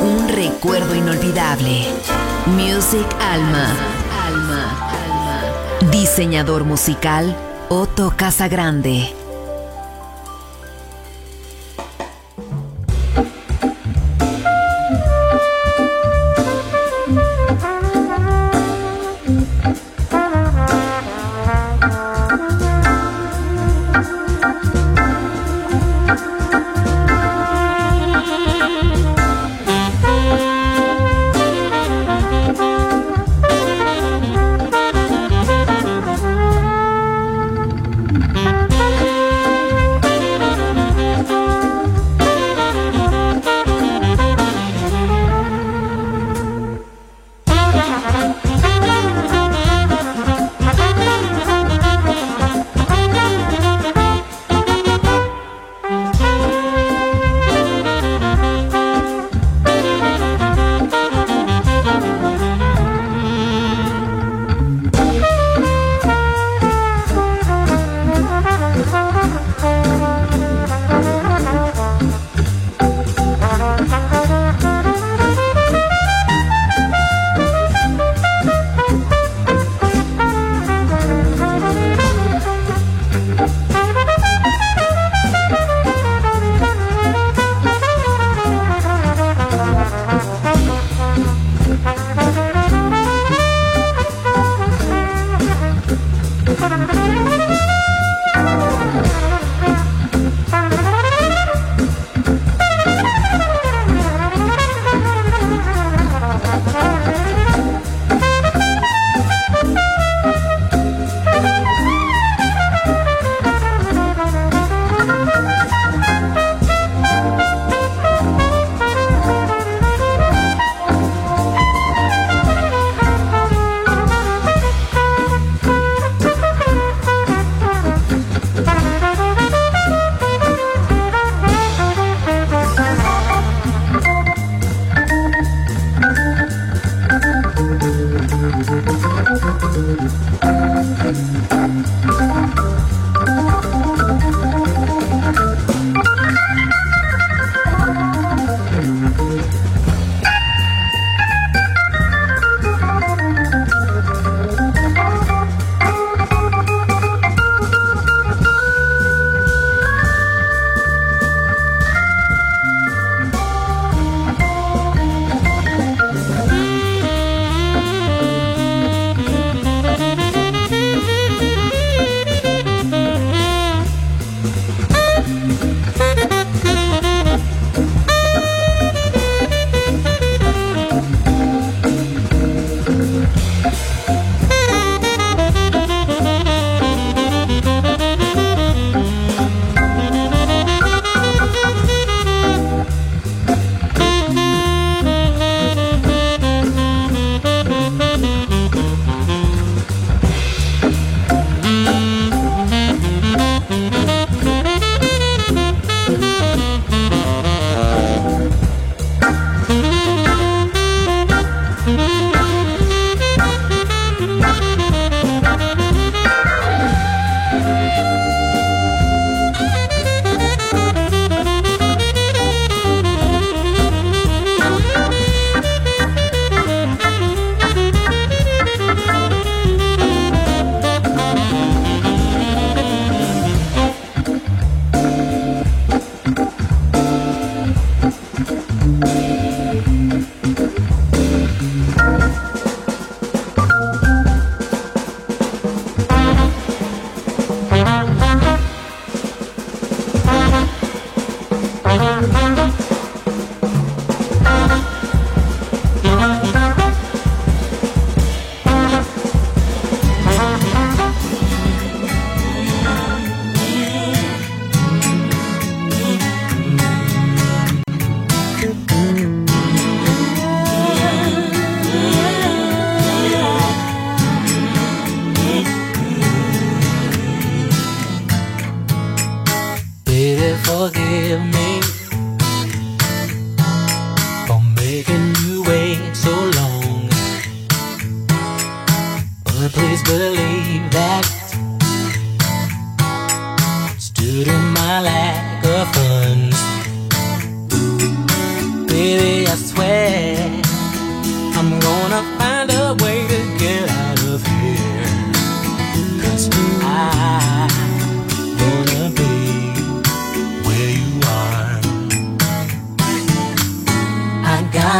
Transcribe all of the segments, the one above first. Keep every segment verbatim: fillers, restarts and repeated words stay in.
un recuerdo inolvidable. Music Alma. Diseñador musical Otto Casagrande. Thank you.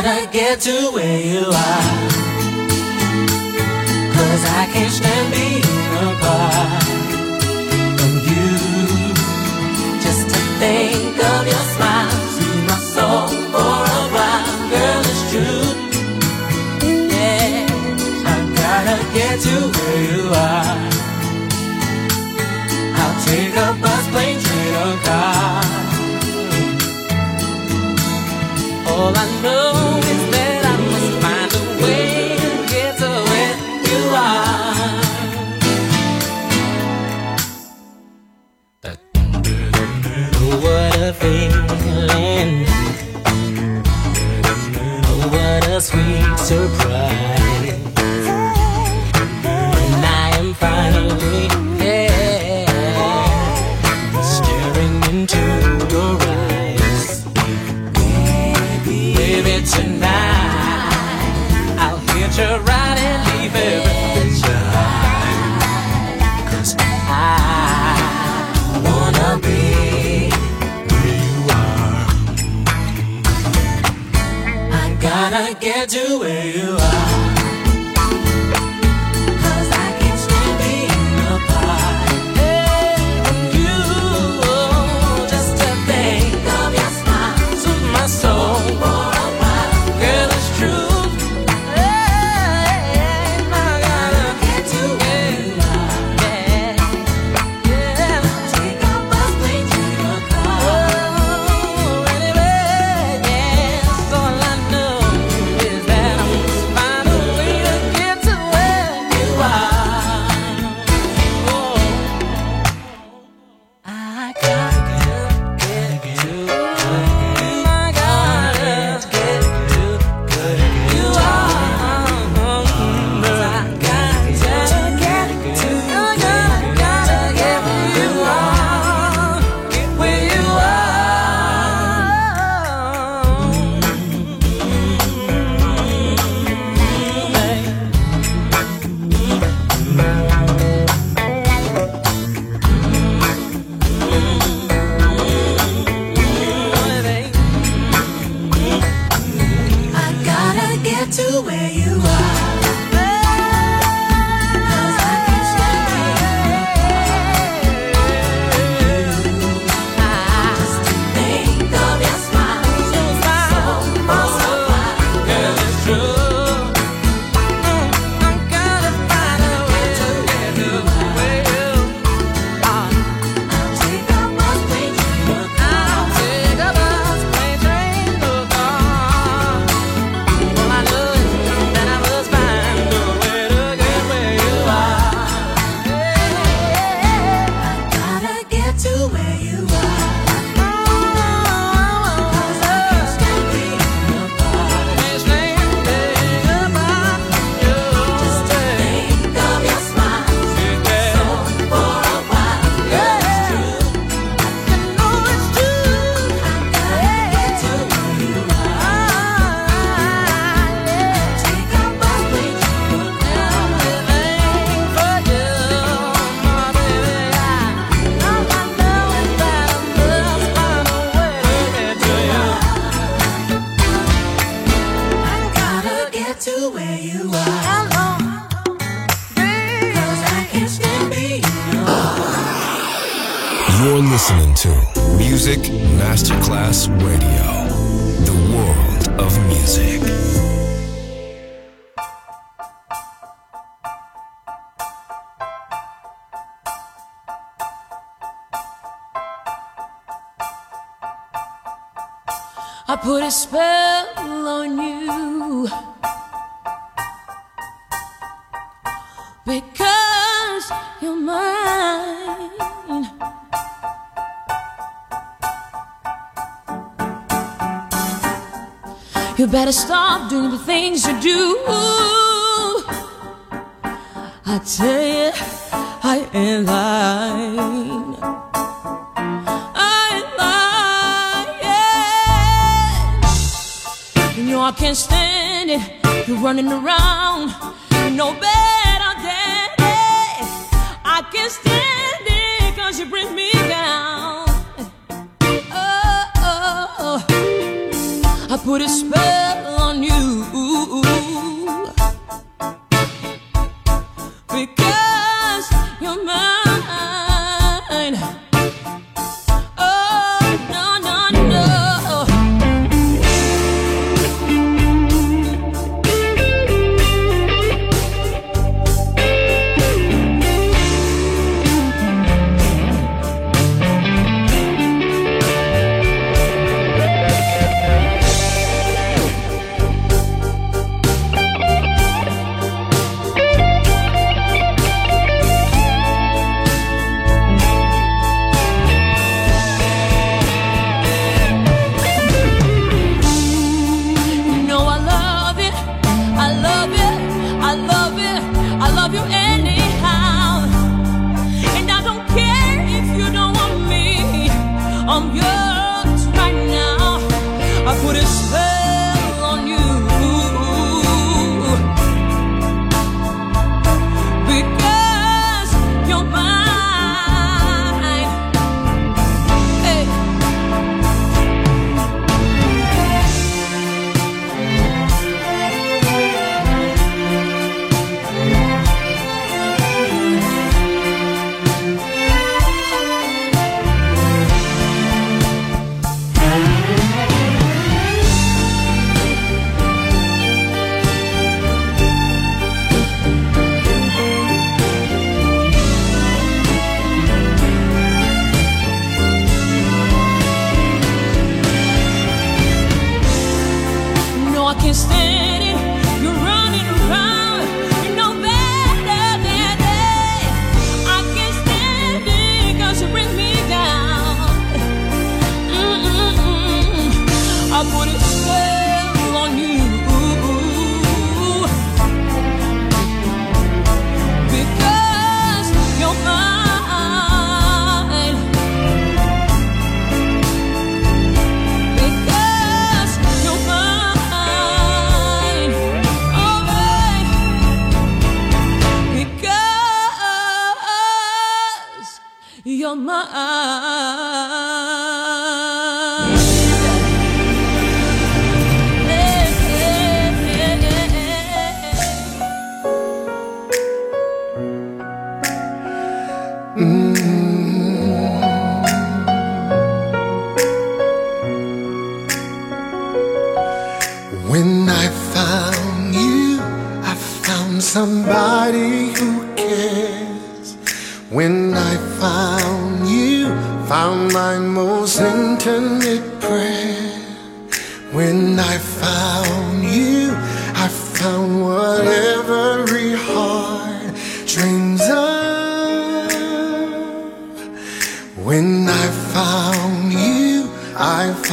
trying to get to where you are, 'cause I can't stand being apart from you. Just to think of your smile through my soul for a while, girl, it's true. Yeah, I gotta get to where you are. I'll take a bus, plane, train, or car. All I know is that I must find a way to get to where you are. Oh, what a feeling. Oh, what a sweet surprise. And I am finally there, staring into your eyes. Baby, tonight I'll hit you right and leave everything behind, 'cause I wanna be where you are. I gotta get to where you are, 'cause I can't stand being apart from you. Just to think of your smile to my soul for a while, girl, it's true. Yeah, I gotta get to where you are. Yeah, yeah. Take a bus, plane, train, or car. Oh, anyway, yes. All I know is that I must find a way to get to where you are. Oh, I gotta get to where I gotta get to where you are. I gotta get to, I gotta, gotta get where you are, get where you are. I gotta get to where you are. 'Cause I can't stand being apart. Just to think of your smile, so for so while, girl, it's true. I gotta find a way to get to where you are. I'll take a bus, plane, train, or car. Take a bus, plane, train, or car. All I know is that I must find a way to get where you are. I gotta get to where you are. 'Cause I can't stand being apart. Just to think of your smile, so for a while, girl, it's true. I gotta get to where you are. Take a bus, plane, train, or I gotta get to where you are. 'Cause I can't stand being apart. You're listening to Music Masterclass Radio, the world of music. I put a spell on you because you're mine. You better stop doing the things you do. I tell you, I ain't lying. I ain't lying. You know I can't stand it. You're running around. You know better than it. I can't stand it 'cause you bring me down. Oh, oh, oh. I put a spell on on you, because you're mine.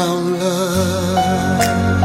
Oh, no, no, no.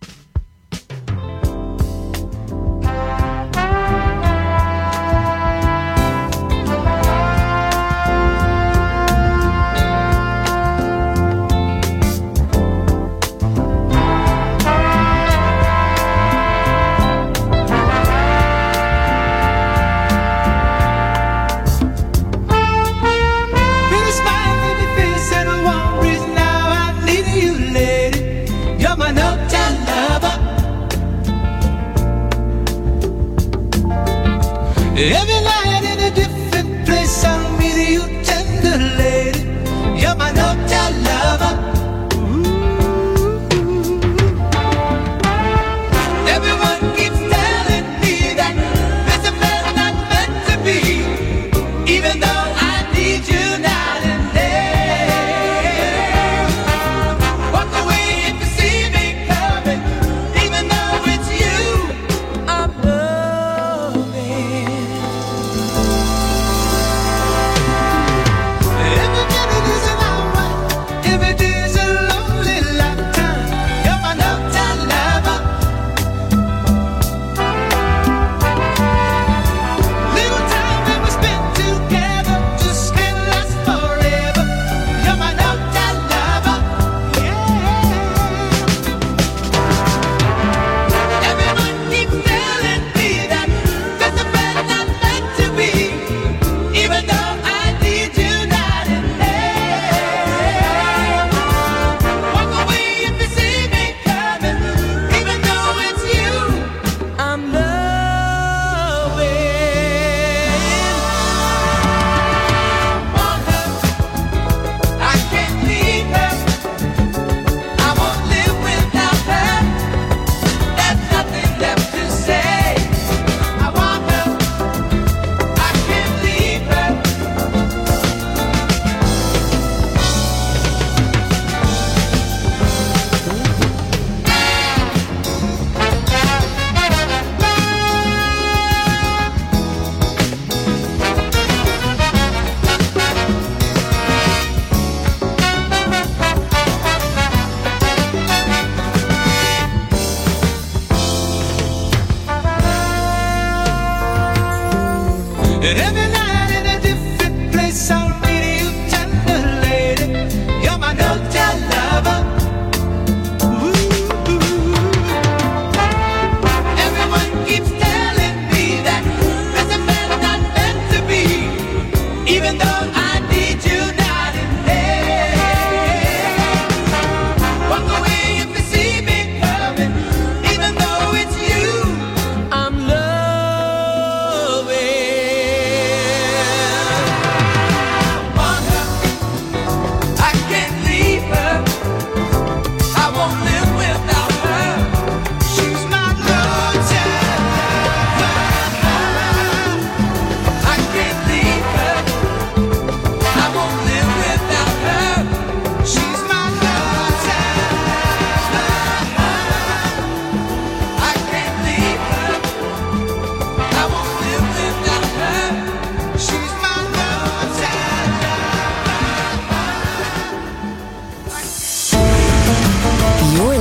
Every night in a different place, I'll meet you, tender lady. You're my no-tell lover. Ooh. Everyone keeps telling me that this affair's not meant to be, even though I need you now and then. Walk away if you see me coming, even though it's you I'm loving. Every night in a different place, I'll meet you, tender lady. You're my no-tell lover. Ooh. Everyone keeps telling me that this affair's not meant to be, even though I need you night and day. Walk away if you see me coming, even though it's you I'm loving.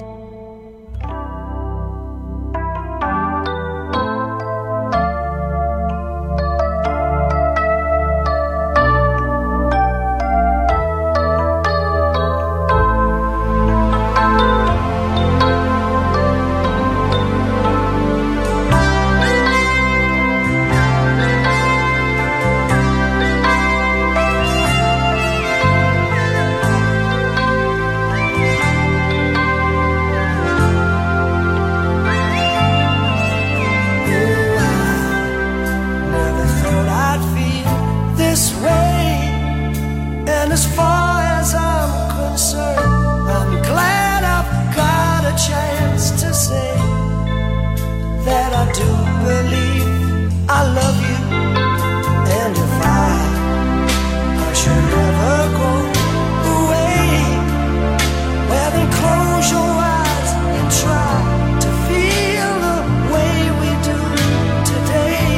As far as I'm concerned, I'm glad I've got a chance to say that I do believe I love you. And if I, I should never go away, well then close your eyes and try to feel the way we do today.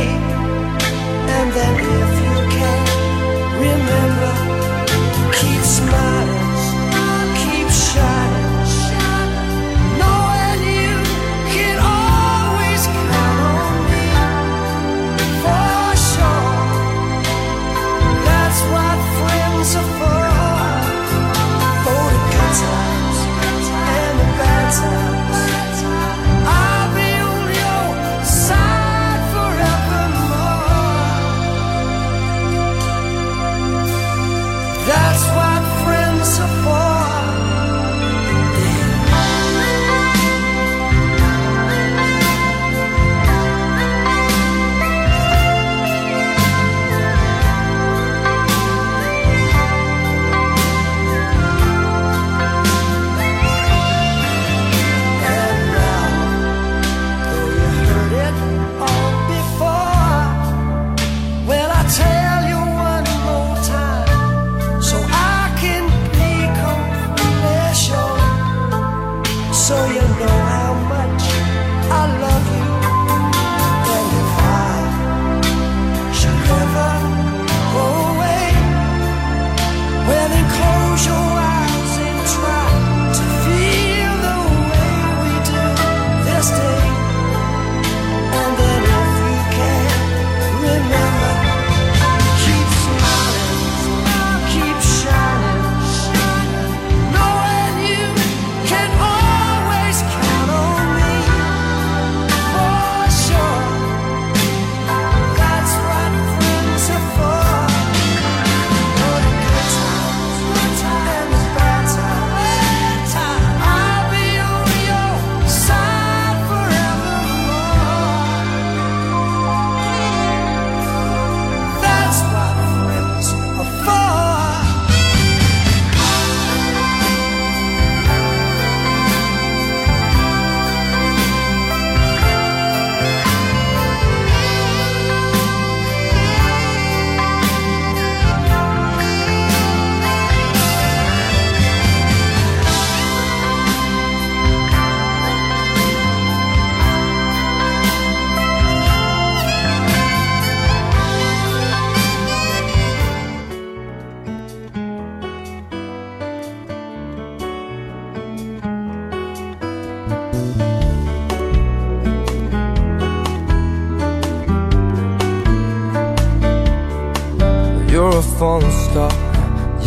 falling star.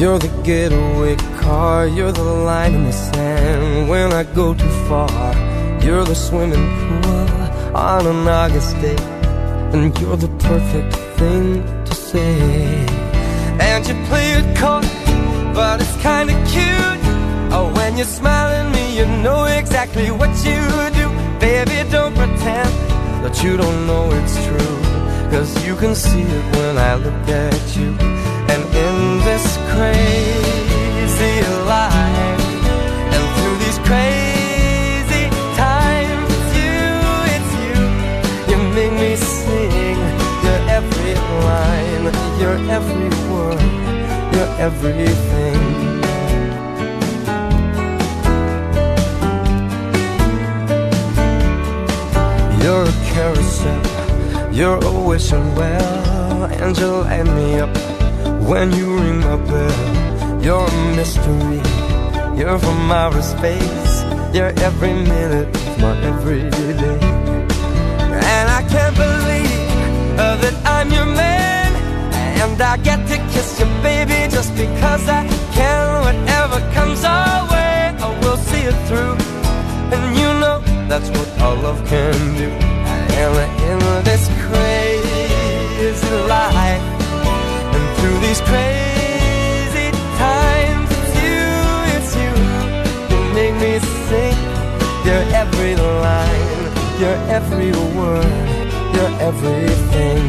You're the getaway car, you're the line in the sand when I go too far. You're the swimming pool on an August day, and you're the perfect thing to say. And you play it cold, but it's kinda cute. Oh, when you're smiling at me, you know exactly what you do. Baby, don't pretend that you don't know it's true, 'cause you can see it when I look at you. And in this crazy life, and through these crazy times, it's you, it's you. You make me sing your every line, your every word, your everything. You're a carousel, you're always unwell, and you light me up when you ring my bell. You're a mystery, you're from outer space, you're every minute of my everyday. And I can't believe uh, that I'm your man, and I get to kiss you, baby, just because I can. Whatever comes our way, I will see it through, and you know that's what all love can do. And in this crazy life, and through these crazy times, it's you, it's you. You make me sing your every line, your every word, your everything.